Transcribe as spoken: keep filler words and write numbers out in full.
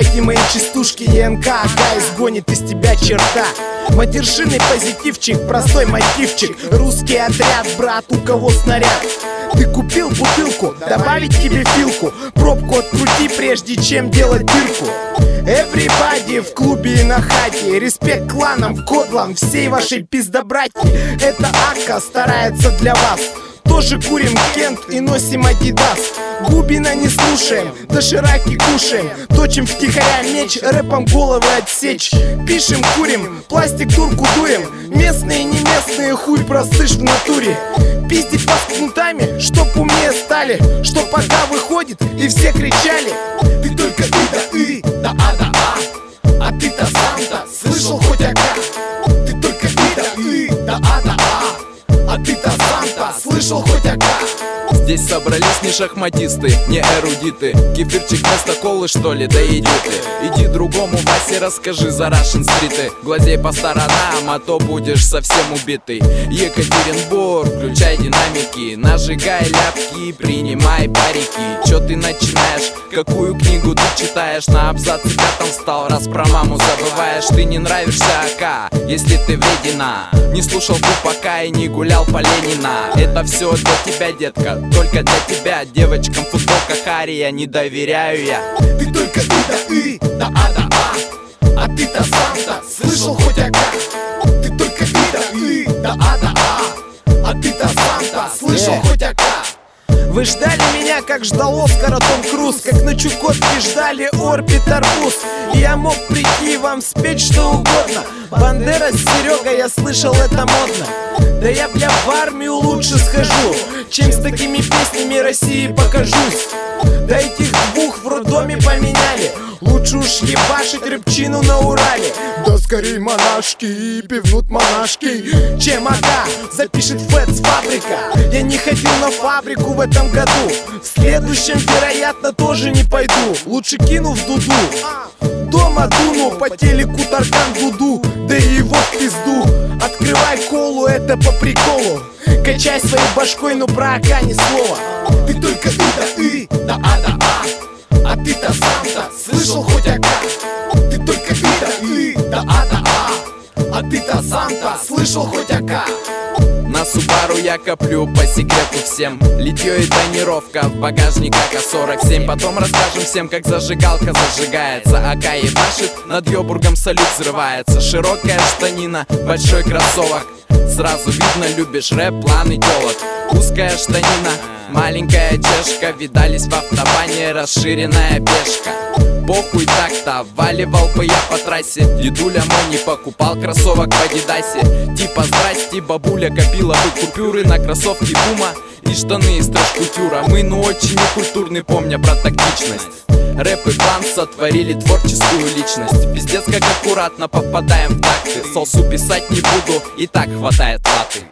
Пойте мои частушки ЕНК, да изгонит из тебя черта. Матершинный позитивчик, простой мотивчик, русский отряд, брат, у кого снаряд? Ты купил бутылку, добавить тебе филку, пробку открути, прежде чем делать дырку. Everybody в клубе и на хате, респект кланам, кодлам, всей вашей пиздобратьи. Это Ака старается для вас. Тоже курим Кент и носим Адидас. Губина не слушаем, дошираки кушаем, точим втихаря меч, рэпом головы отсечь. Пишем, курим, пластик турку дуем, местные не местные, хуй просышь в натуре. Пиздить вас кнутами, чтоб умнее стали, что пока выходит и все кричали. Ты только ты да и, да а да а, а ты-то сам-то слышал хоть ока? Ты только ты да и, да а да а, а ты-то сам-то слышал хоть ока? Здесь собрались не шахматисты, не эрудиты. Кефирчик вместо колы, что ли? Да иди ты. Иди другому Васе расскажи за Рашен-стриты. Глазей по сторонам, а то будешь совсем убитый. Екатеринбург, включай динамики, нажигай ляпки, принимай парики. Чё ты начинаешь? Какую книгу ты читаешь? На абзац пятом встал, раз про маму забываешь. Ты не нравишься АК, если ты вредина. Не слушал Тупака и не гулял по Ленина. Это все для тебя, детка, только для тебя. Девочкам футболка Хария, не доверяю я. Ты только ты да и, да а да а, а ты-то сам-то слышал хоть ока? Ты только ты да и, да а да а, а ты-то сам-то слышал yeah. хоть ока? Вы ждали меня, как ждал Оскар, Том Круз, как на Чукотке ждали Орбит Арбуз. Я мог прийти вам спеть что угодно. Бандера, Серега, я слышал, это модно. Да я, бля, в армию лучше схожу, чем с такими песнями России покажусь. Да этих двух в роддоме поменяли, лучше уж ебашить рыбчину на Урале. Да скорей монашки пивнут монашки, чем ага запишет Фэтс Фабрика. Я не ходил на фабрику в этом году, в следующем, вероятно, тоже не пойду. Лучше кину в дуду, дома дуну, по телеку Таркан Дуду, да и его в пизду. Открывай колу, это по приколу, качай своей башкой, но про АК ни слова. Ты только ты да и, да а да а, а ты-то сам-то слышал хоть ока? Ты только ты да и, да а да а, а ты-то сам-то слышал хоть ока? На Субару я коплю по секрету всем. Литьё и тонировка, в багажнике ка сорок семь. Потом расскажем всем, как зажигалка зажигается. АК ебашит, над Йобургом салют взрывается. Широкая штанина, большой кроссовок, сразу видно, любишь рэп, планы тёлок. Узкая штанина, маленькая чешка, видались в автобане, расширенная пешка. Похуй так-то, валивал бы я по трассе, дедуля мой не покупал кроссовок в Адидасе. Типа здрасте, бабуля копила бы купюры на кроссовки Бума и штаны из трэш-кутюра. Мы ну очень некультурны, помня про тактичность. Рэп и план сотворили творческую личность. Пиздец, как аккуратно попадаем в такты. Соусу писать не буду, и так хватает латы.